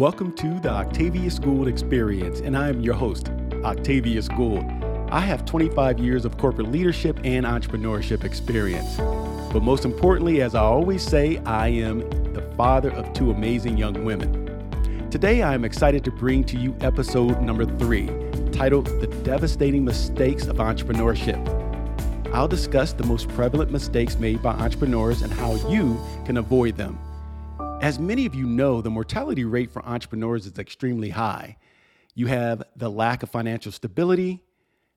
Welcome to the Octavius Gould Experience, and I am your host, Octavius Gould. I have 25 years of corporate leadership and entrepreneurship experience. But most importantly, as I always say, I am the father of two amazing young women. Today, I am excited to bring to you episode number 3, titled The Devastating Mistakes of Entrepreneurship. I'll discuss the most prevalent mistakes made by entrepreneurs and how you can avoid them. As many of you know, the mortality rate for entrepreneurs is extremely high. You have the lack of financial stability,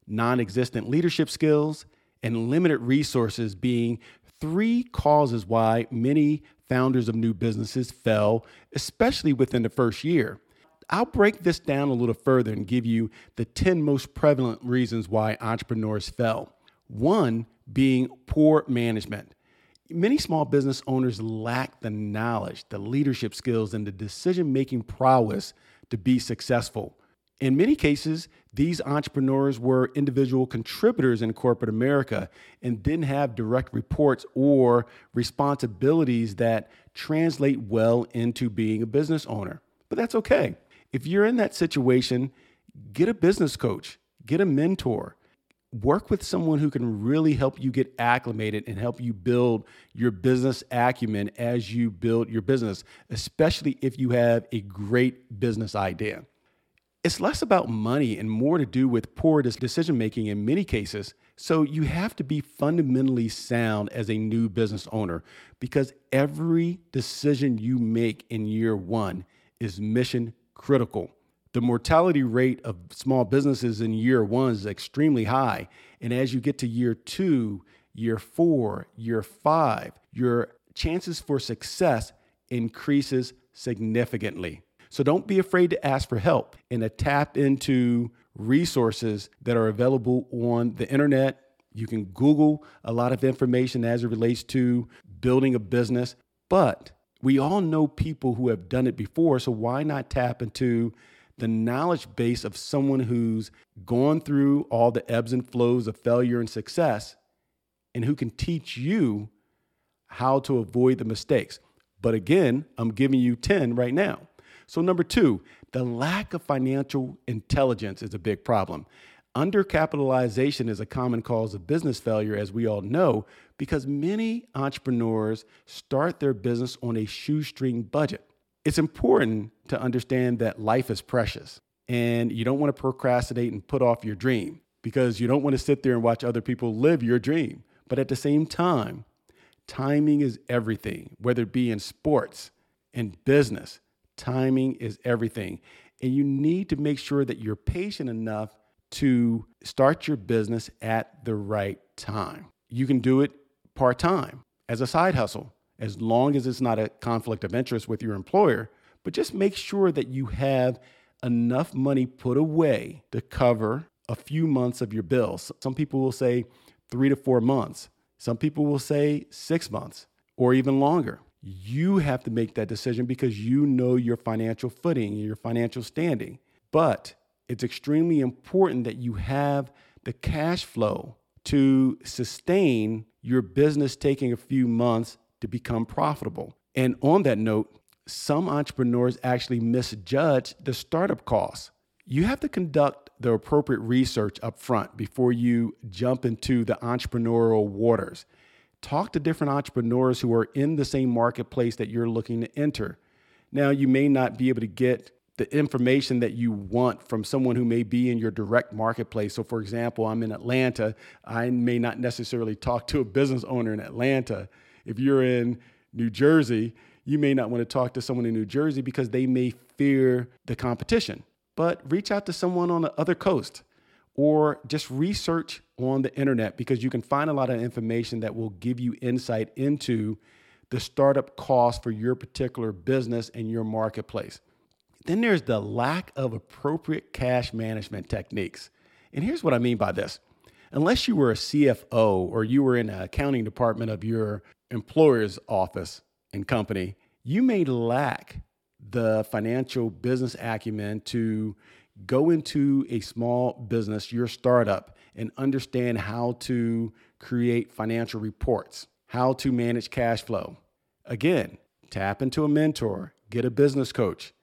non-existent leadership skills, and limited resources being 3 causes why many founders of new businesses fail, especially within the first year. I'll break this down a little further and give you the 10 most prevalent reasons why entrepreneurs fail. 1 being poor management. Many small business owners lack the knowledge, the leadership skills, and the decision-making prowess to be successful. In many cases, these entrepreneurs were individual contributors in corporate America and didn't have direct reports or responsibilities that translate well into being a business owner. But that's okay. If you're in that situation, get a business coach, get a mentor. Work with someone who can really help you get acclimated and help you build your business acumen as you build your business, especially if you have a great business idea. It's less about money and more to do with poor decision-making in many cases. So you have to be fundamentally sound as a new business owner because every decision you make in year 1 is mission critical. The mortality rate of small businesses in year 1 is extremely high. And as you get to year 2, year 4, year 5, your chances for success increases significantly. So don't be afraid to ask for help and to tap into resources that are available on the internet. You can Google a lot of information as it relates to building a business, but we all know people who have done it before. So why not tap into the knowledge base of someone who's gone through all the ebbs and flows of failure and success and who can teach you how to avoid the mistakes. But again, I'm giving you 10 right now. So number 2, the lack of financial intelligence is a big problem. Undercapitalization is a common cause of business failure, as we all know, because many entrepreneurs start their business on a shoestring budget. It's important to understand that life is precious and you don't want to procrastinate and put off your dream because you don't want to sit there and watch other people live your dream. But at the same time, timing is everything, whether it be in sports and business, timing is everything. And you need to make sure that you're patient enough to start your business at the right time. You can do it part-time as a side hustle, as long as it's not a conflict of interest with your employer, but just make sure that you have enough money put away to cover a few months of your bills. Some people will say 3 to 4 months. Some people will say 6 months or even longer. You have to make that decision because you know your financial footing, your financial standing, but it's extremely important that you have the cash flow to sustain your business taking a few months to become profitable. And on that note, some entrepreneurs actually misjudge the startup costs. You have to conduct the appropriate research up front before you jump into the entrepreneurial waters. Talk to different entrepreneurs who are in the same marketplace that you're looking to enter. Now, you may not be able to get the information that you want from someone who may be in your direct marketplace. So for example, I'm in Atlanta. I may not necessarily talk to a business owner in Atlanta. If you're in New Jersey, you may not want to talk to someone in New Jersey because they may fear the competition. But reach out to someone on the other coast or just research on the internet because you can find a lot of information that will give you insight into the startup cost for your particular business and your marketplace. Then there's the lack of appropriate cash management techniques. And here's what I mean by this. Unless you were a CFO or you were in an accounting department of your employer's office and company, you may lack the financial business acumen to go into a small business, your startup, and understand how to create financial reports, how to manage cash flow. Again, tap into a mentor, get a business coach,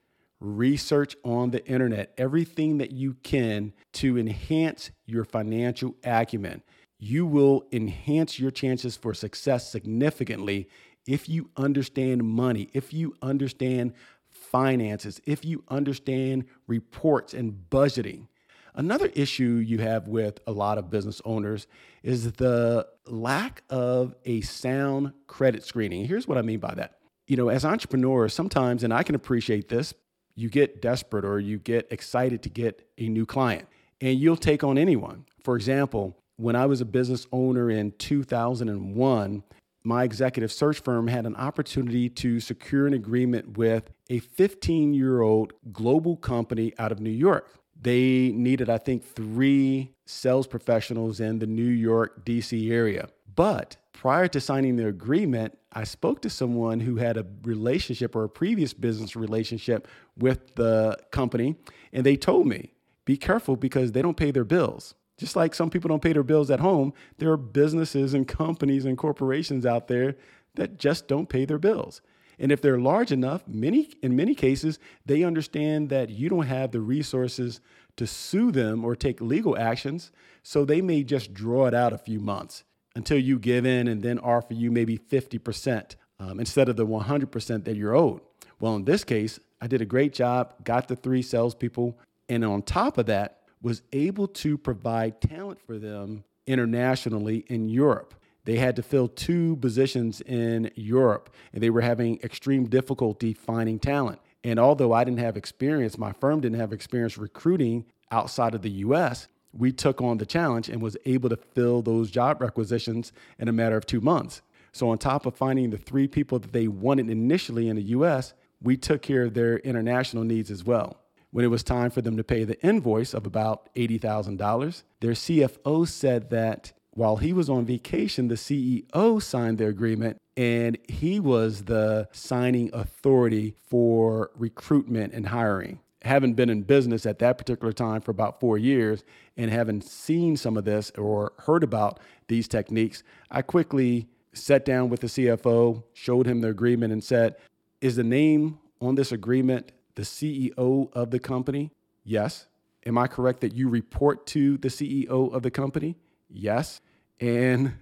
research on the internet, everything that you can to enhance your financial acumen. You will enhance your chances for success significantly if you understand money, if you understand finances, if you understand reports and budgeting. Another issue you have with a lot of business owners is the lack of a sound credit screening. Here's what I mean by that. You know, as entrepreneurs, sometimes, and I can appreciate this, you get desperate or you get excited to get a new client and you'll take on anyone. For example, when I was a business owner in 2001, my executive search firm had an opportunity to secure an agreement with a 15-year-old global company out of New York. They needed, I think, 3 sales professionals in the New York, DC area. But prior to signing the agreement, I spoke to someone who had a relationship or a previous business relationship with the company, and they told me, be careful because they don't pay their bills. Just like some people don't pay their bills at home, there are businesses and companies and corporations out there that just don't pay their bills. And if they're large enough, in many cases, they understand that you don't have the resources to sue them or take legal actions, so they may just draw it out a few months until you give in and then offer you maybe 50% instead of the 100% that you're owed. Well, in this case, I did a great job, got the 3 salespeople, and on top of that, was able to provide talent for them internationally in Europe. They had to fill 2 positions in Europe, and they were having extreme difficulty finding talent. And although I didn't have experience, my firm didn't have experience recruiting outside of the U.S., we took on the challenge and was able to fill those job requisitions in a matter of 2 months. So on top of finding the 3 people that they wanted initially in the U.S., we took care of their international needs as well. When it was time for them to pay the invoice of about $80,000, their CFO said that while he was on vacation, the CEO signed their agreement and he was the signing authority for recruitment and hiring. Having been in business at that particular time for about 4 years and having seen some of this or heard about these techniques, I quickly sat down with the CFO, showed him the agreement and said, is the name on this agreement the CEO of the company? Yes. Am I correct that you report to the CEO of the company? Yes. And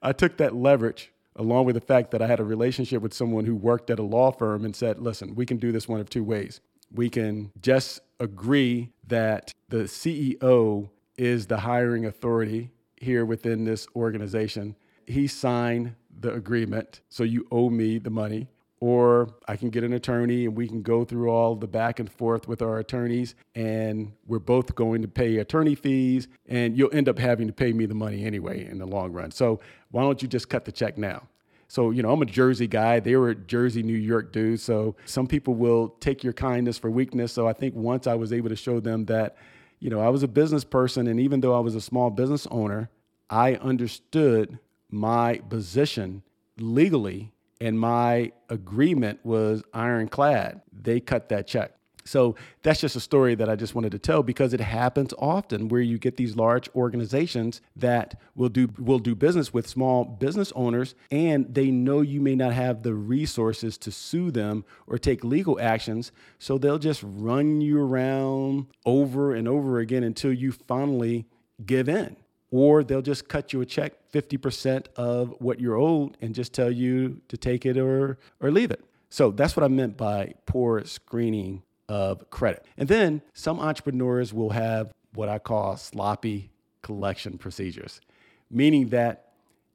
I took that leverage along with the fact that I had a relationship with someone who worked at a law firm and said, listen, we can do this one of 2 ways. We can just agree that the CEO is the hiring authority here within this organization. He signed the agreement, so you owe me the money. Or I can get an attorney and we can go through all the back and forth with our attorneys and we're both going to pay attorney fees and you'll end up having to pay me the money anyway in the long run. So why don't you just cut the check now? So, you know, I'm a Jersey guy. They were Jersey, New York dudes. So some people will take your kindness for weakness. So I think once I was able to show them that, you know, I was a business person and even though I was a small business owner, I understood my position legally. And my agreement was ironclad. They cut that check. So that's just a story that I just wanted to tell because it happens often where you get these large organizations that will do business with small business owners and they know you may not have the resources to sue them or take legal actions. So they'll just run you around over and over again until you finally give in. Or they'll just cut you a check 50% of what you're owed and just tell you to take it or leave it. So that's what I meant by poor screening of credit. And then some entrepreneurs will have what I call sloppy collection procedures, meaning that,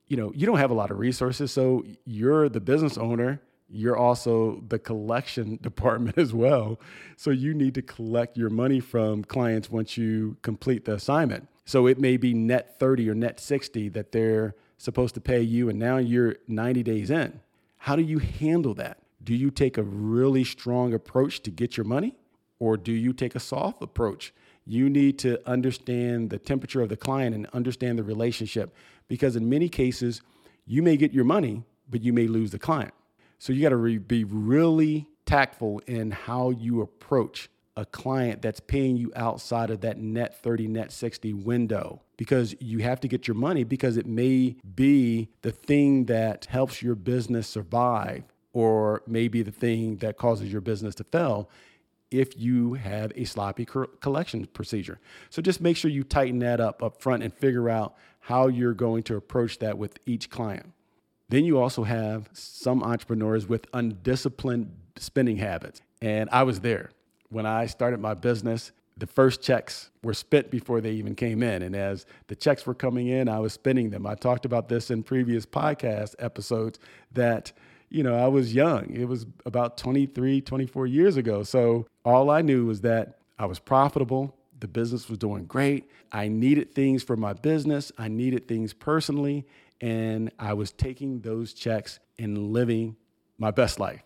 you know, you don't have a lot of resources. So you're the business owner. You're also the collection department as well. So you need to collect your money from clients once you complete the assignment. So it may be net 30 or net 60 that they're supposed to pay you, and now you're 90 days in. How do you handle that? Do you take a really strong approach to get your money, or do you take a soft approach? You need to understand the temperature of the client and understand the relationship, because in many cases, you may get your money, but you may lose the client. So you got to be really tactful in how you approach a client that's paying you outside of that net 30, net 60 window, because you have to get your money because it may be the thing that helps your business survive or maybe the thing that causes your business to fail. if you have a sloppy collection procedure. So just make sure you tighten that up front and figure out how you're going to approach that with each client. Then you also have some entrepreneurs with undisciplined spending habits. And I was there. When I started my business, the first checks were spent before they even came in. And as the checks were coming in, I was spending them. I talked about this in previous podcast episodes that, you know, I was young. It was about 23, 24 years ago. So all I knew was that I was profitable. The business was doing great. I needed things for my business. I needed things personally. And I was taking those checks and living my best life.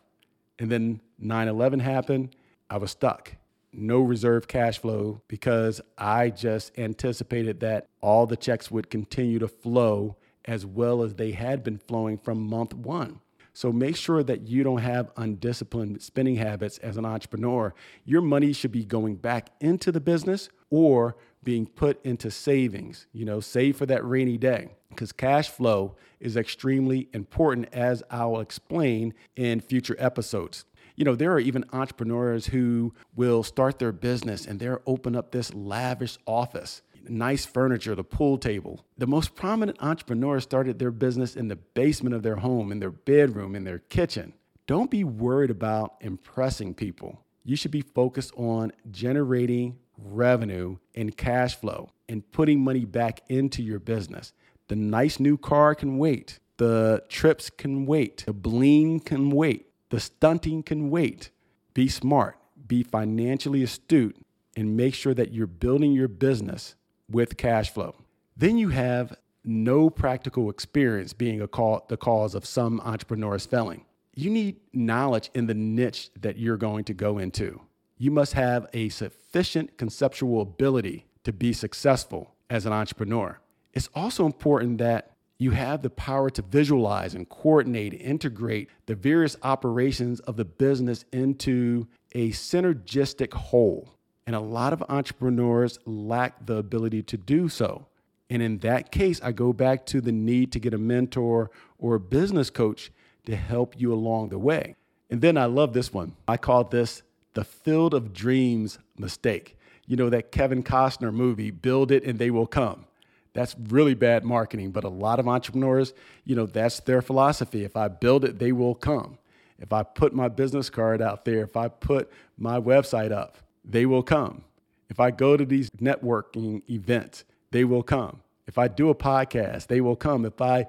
And then 9/11 happened. I was stuck. No reserve cash flow because I just anticipated that all the checks would continue to flow as well as they had been flowing from month one. So make sure that you don't have undisciplined spending habits as an entrepreneur. Your money should be going back into the business or being put into savings, you know, save for that rainy day, because cash flow is extremely important, as I'll explain in future episodes. You know, there are even entrepreneurs who will start their business and they'll open up this lavish office, nice furniture, the pool table. The most prominent entrepreneurs started their business in the basement of their home, in their bedroom, in their kitchen. Don't be worried about impressing people. You should be focused on generating revenue and cash flow and putting money back into your business. The nice new car can wait. The trips can wait. The bling can wait. The stunting can wait. Be smart, be financially astute, and make sure that you're building your business with cash flow. Then you have no practical experience being the cause of some entrepreneurs failing. You need knowledge in the niche that you're going to go into. You must have a sufficient conceptual ability to be successful as an entrepreneur. It's also important that you have the power to visualize and coordinate, integrate the various operations of the business into a synergistic whole. And a lot of entrepreneurs lack the ability to do so. And in that case, I go back to the need to get a mentor or a business coach to help you along the way. And then I love this one. I call this the Field of Dreams mistake. You know, that Kevin Costner movie, Build It and They Will Come. That's really bad marketing, but a lot of entrepreneurs, you know, that's their philosophy. If I build it, they will come. If I put my business card out there, if I put my website up, they will come. If I go to these networking events, they will come. If I do a podcast, they will come. If I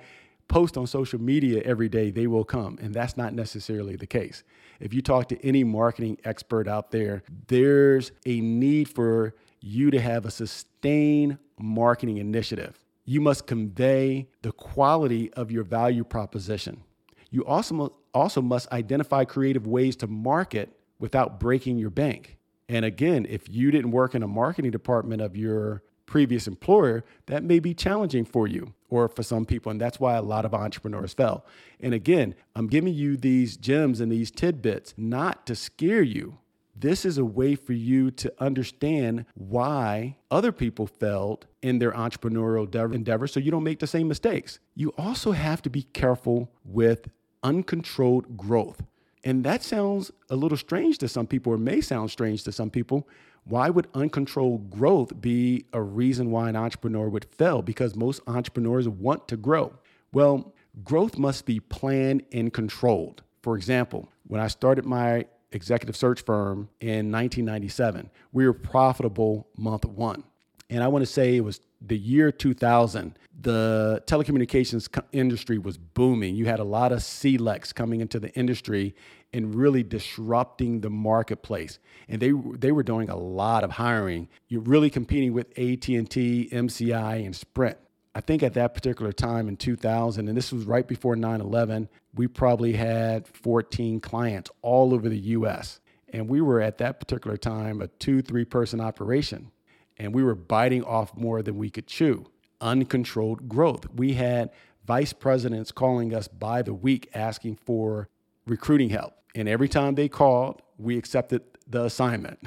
post on social media every day, they will come. And that's not necessarily the case. If you talk to any marketing expert out there, there's a need for you to have a sustained marketing initiative. You must convey the quality of your value proposition. You also must identify creative ways to market without breaking your bank. And again, if you didn't work in a marketing department of your previous employer, that may be challenging for you or for some people. And that's why a lot of entrepreneurs fail. And again, I'm giving you these gems and these tidbits not to scare you. This is a way for you to understand why other people failed in their entrepreneurial endeavor so you don't make the same mistakes. You also have to be careful with uncontrolled growth. And that sounds a little strange to some people, or may sound strange to some people. Why would uncontrolled growth be a reason why an entrepreneur would fail? Because most entrepreneurs want to grow. Well, growth must be planned and controlled. For example, when I started my executive search firm in 1997. We were profitable month one. And I want to say it was the year 2000. The telecommunications industry was booming. You had a lot of CLECs coming into the industry and really disrupting the marketplace. And they were doing a lot of hiring. You're really competing with AT&T, MCI, and Sprint. I think at that particular time in 2000, and this was right before 9/11, we probably had 14 clients all over the US. And we were at that particular time a 2-3 person operation. And we were biting off more than we could chew. Uncontrolled growth. We had vice presidents calling us by the week asking for recruiting help. And every time they called, we accepted the assignment.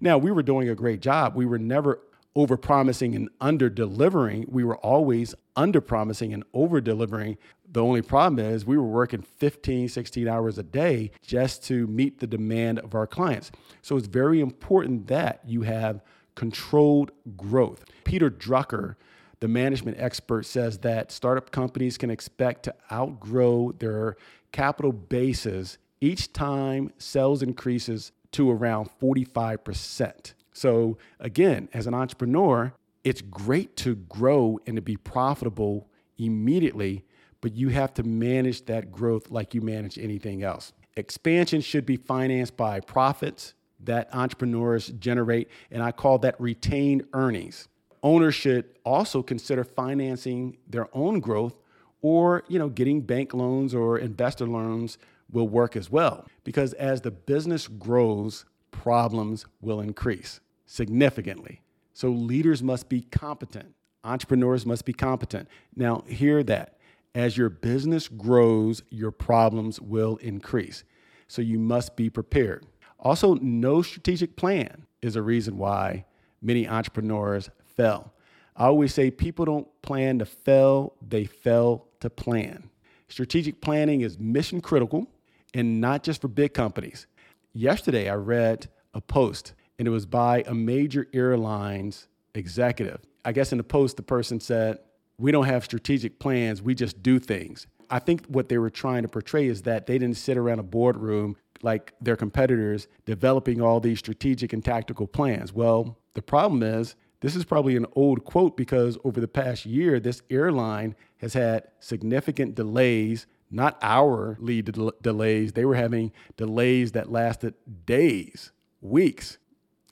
Now, we were doing a great job. We were never over-promising and under-delivering. We were always under-promising and over-delivering. The only problem is we were working 15, 16 hours a day just to meet the demand of our clients. So it's very important that you have controlled growth. Peter Drucker, the management expert, says that startup companies can expect to outgrow their capital bases each time sales increases to around 45%. So again, as an entrepreneur, it's great to grow and to be profitable immediately, but you have to manage that growth like you manage anything else. Expansion should be financed by profits that entrepreneurs generate, and I call that retained earnings. Owners should also consider financing their own growth, or getting bank loans or investor loans will work as well, because as the business grows, problems will increase significantly. So leaders must be competent. Entrepreneurs must be competent. Now, hear that. As your business grows, your problems will increase. So you must be prepared. Also, no strategic plan is a reason why many entrepreneurs fail. I always say people don't plan to fail, they fail to plan. Strategic planning is mission critical, and not just for big companies. Yesterday, I read a post, and it was by a major airlines executive. I guess in the post, the person said, "We don't have strategic plans, we just do things." I think what they were trying to portray is that they didn't sit around a boardroom like their competitors developing all these strategic and tactical plans. Well, the problem is, this is probably an old quote, because over the past year, this airline has had significant delays, not hourly delays. They were having delays that lasted days, weeks.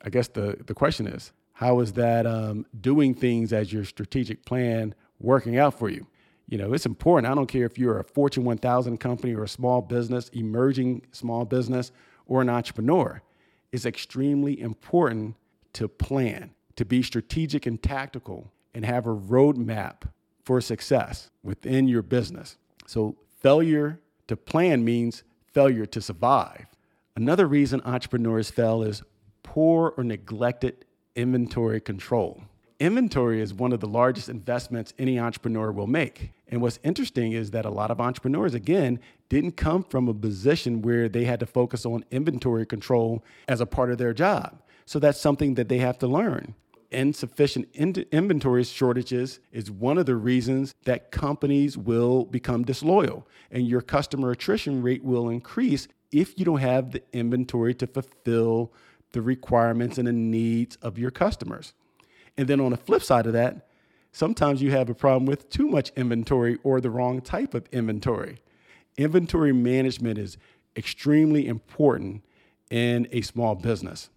I guess the question is, how is that doing things as your strategic plan working out for you? It's important. I don't care if you're a Fortune 1000 company or a small business, emerging small business, or an entrepreneur. It's extremely important to plan, to be strategic and tactical, and have a roadmap for success within your business. So failure to plan means failure to survive. Another reason entrepreneurs fail is poor or neglected inventory control. Inventory is one of the largest investments any entrepreneur will make. And what's interesting is that a lot of entrepreneurs, again, didn't come from a position where they had to focus on inventory control as a part of their job. So that's something that they have to learn. Insufficient inventory shortages is one of the reasons that companies will become disloyal, and your customer attrition rate will increase if you don't have the inventory to fulfill the requirements and the needs of your customers. And then on the flip side of that, sometimes you have a problem with too much inventory or the wrong type of inventory. Inventory management is extremely important in a small business.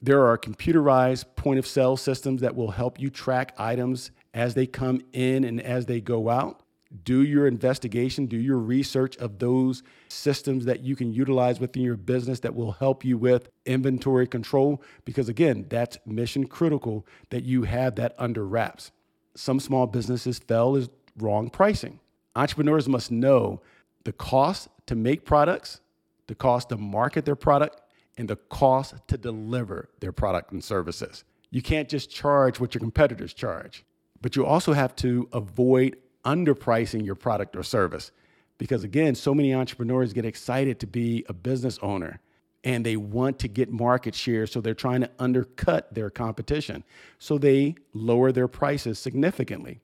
There are computerized point of sale systems that will help you track items as they come in and as they go out. Do your investigation, do your research of those systems that you can utilize within your business that will help you with inventory control, because again, that's mission critical that you have that under wraps. Some small businesses fail is wrong pricing. Entrepreneurs must know the cost to make products, the cost to market their product, and the cost to deliver their product and services. You can't just charge what your competitors charge, but you also have to avoid underpricing your product or service, because again, so many entrepreneurs get excited to be a business owner and they want to get market share. So they're trying to undercut their competition. So they lower their prices significantly.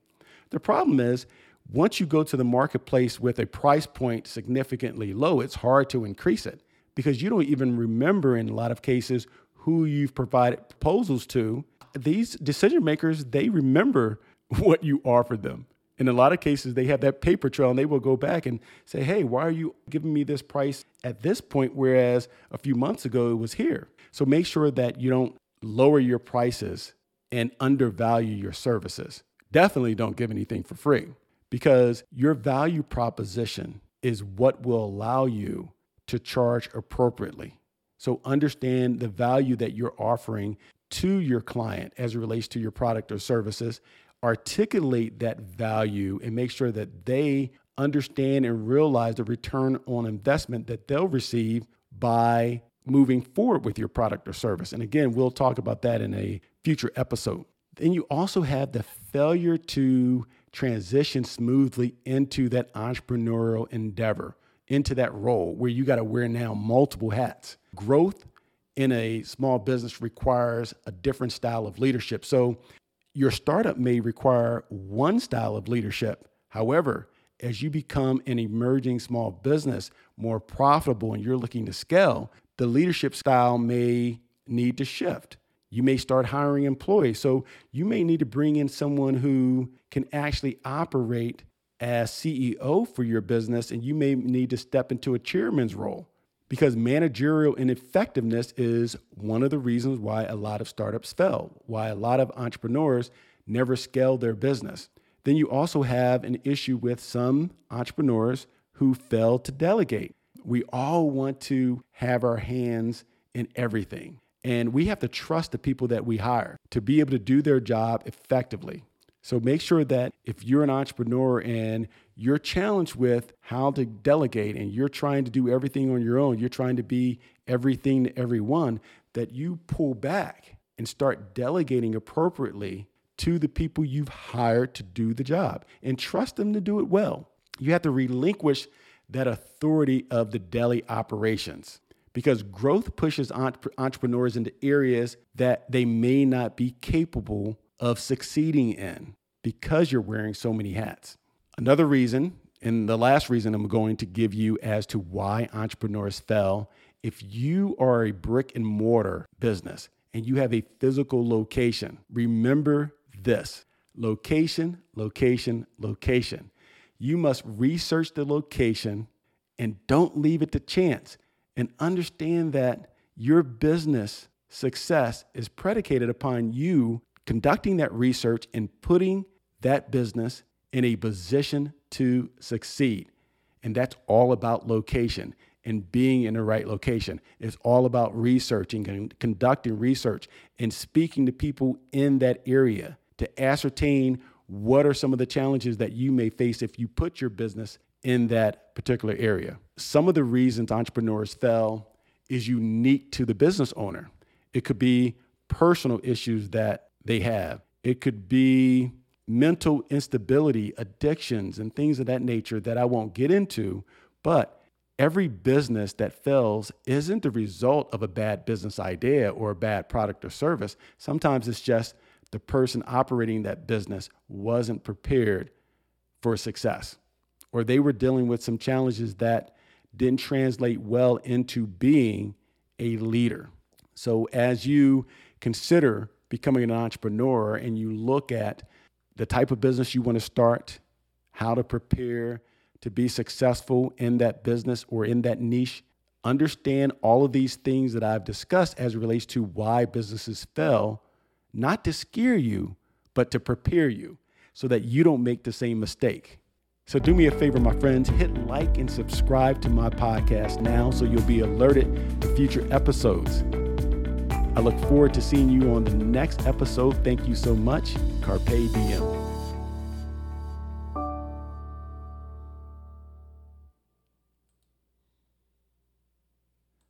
The problem is, once you go to the marketplace with a price point significantly low, it's hard to increase it, because you don't even remember in a lot of cases who you've provided proposals to. These decision makers, they remember what you offered them. In a lot of cases, they have that paper trail, and they will go back and say, "Hey, why are you giving me this price at this point, whereas a few months ago it was here?" So make sure that you don't lower your prices and undervalue your services. Definitely don't give anything for free, because your value proposition is what will allow you to charge appropriately. So understand the value that you're offering to your client as it relates to your product or services. Articulate that value and make sure that they understand and realize the return on investment that they'll receive by moving forward with your product or service. And again, we'll talk about that in a future episode. Then you also have the failure to transition smoothly into that entrepreneurial endeavor, into that role where you got to wear now multiple hats. Growth in a small business requires a different style of leadership. So your startup may require one style of leadership. However, as you become an emerging small business, more profitable, and you're looking to scale, the leadership style may need to shift. You may start hiring employees. So you may need to bring in someone who can actually operate as CEO for your business, and you may need to step into a chairman's role, because managerial ineffectiveness is one of the reasons why a lot of startups fail, why a lot of entrepreneurs never scale their business. Then you also have an issue with some entrepreneurs who fail to delegate. We all want to have our hands in everything, and we have to trust the people that we hire to be able to do their job effectively. So make sure that if you're an entrepreneur and you're challenged with how to delegate and you're trying to do everything on your own, you're trying to be everything to everyone, that you pull back and start delegating appropriately to the people you've hired to do the job and trust them to do it well. You have to relinquish that authority of the daily operations, because growth pushes entrepreneurs into areas that they may not be capable of succeeding in because you're wearing so many hats. Another reason, and the last reason I'm going to give you as to why entrepreneurs fail, if you are a brick and mortar business and you have a physical location, remember this: location, location, location. You must research the location and don't leave it to chance, and understand that your business success is predicated upon you conducting that research and putting that business in a position to succeed. And that's all about location and being in the right location. It's all about researching and conducting research and speaking to people in that area to ascertain what are some of the challenges that you may face if you put your business in that particular area. Some of the reasons entrepreneurs fail is unique to the business owner. It could be personal issues that they have. It could be mental instability, addictions, and things of that nature that I won't get into. But every business that fails isn't the result of a bad business idea or a bad product or service. Sometimes it's just the person operating that business wasn't prepared for success, or they were dealing with some challenges that didn't translate well into being a leader. So as you consider becoming an entrepreneur and you look at the type of business you want to start, how to prepare to be successful in that business or in that niche, understand all of these things that I've discussed as it relates to why businesses fail, not to scare you, but to prepare you so that you don't make the same mistake. So do me a favor, my friends, hit like and subscribe to my podcast now so you'll be alerted to future episodes. I look forward to seeing you on the next episode. Thank you so much. Carpe diem.